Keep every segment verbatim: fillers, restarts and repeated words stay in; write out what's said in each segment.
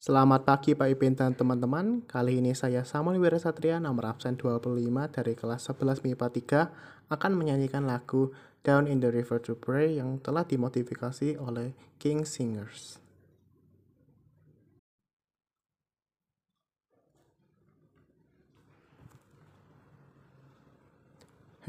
Selamat pagi Pak Ipin dan teman-teman. Kali ini saya Samuel Wira Satria, nomor absen dua puluh lima dari kelas sebelas M I P A tiga akan menyanyikan lagu Down in the River to Pray yang telah dimodifikasi oleh King Singers.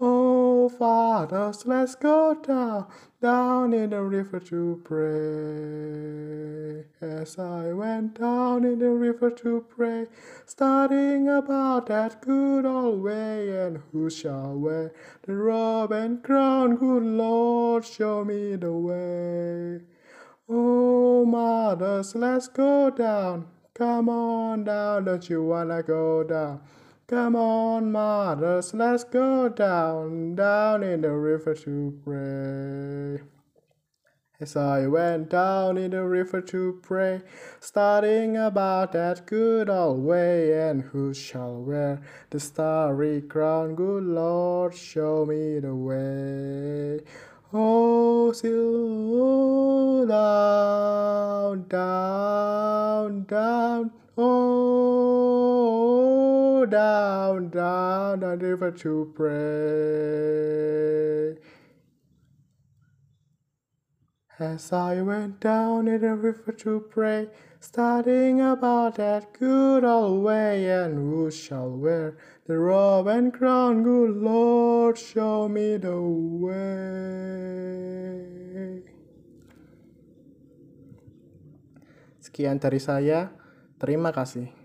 Oh, fathers, let's go down, down in the river to pray. As I went down in the river to pray, studying about that good old way, and who shall wear the robe and crown? Good Lord, show me the way. Oh, mothers, let's go down, come on down, don't you wanna go down? Come on, mothers, let's go down, down in the river to pray. As I went down in the river to pray, studying about that good old way, and who shall wear the starry crown? Good Lord, show me the way. Oh, so down, down, down, oh, down, down, down the river to pray. As I went down in the river to pray, studying about that good old way, and who shall wear the robe and crown? Good Lord, show me the way. Sekian dari saya, terima kasih.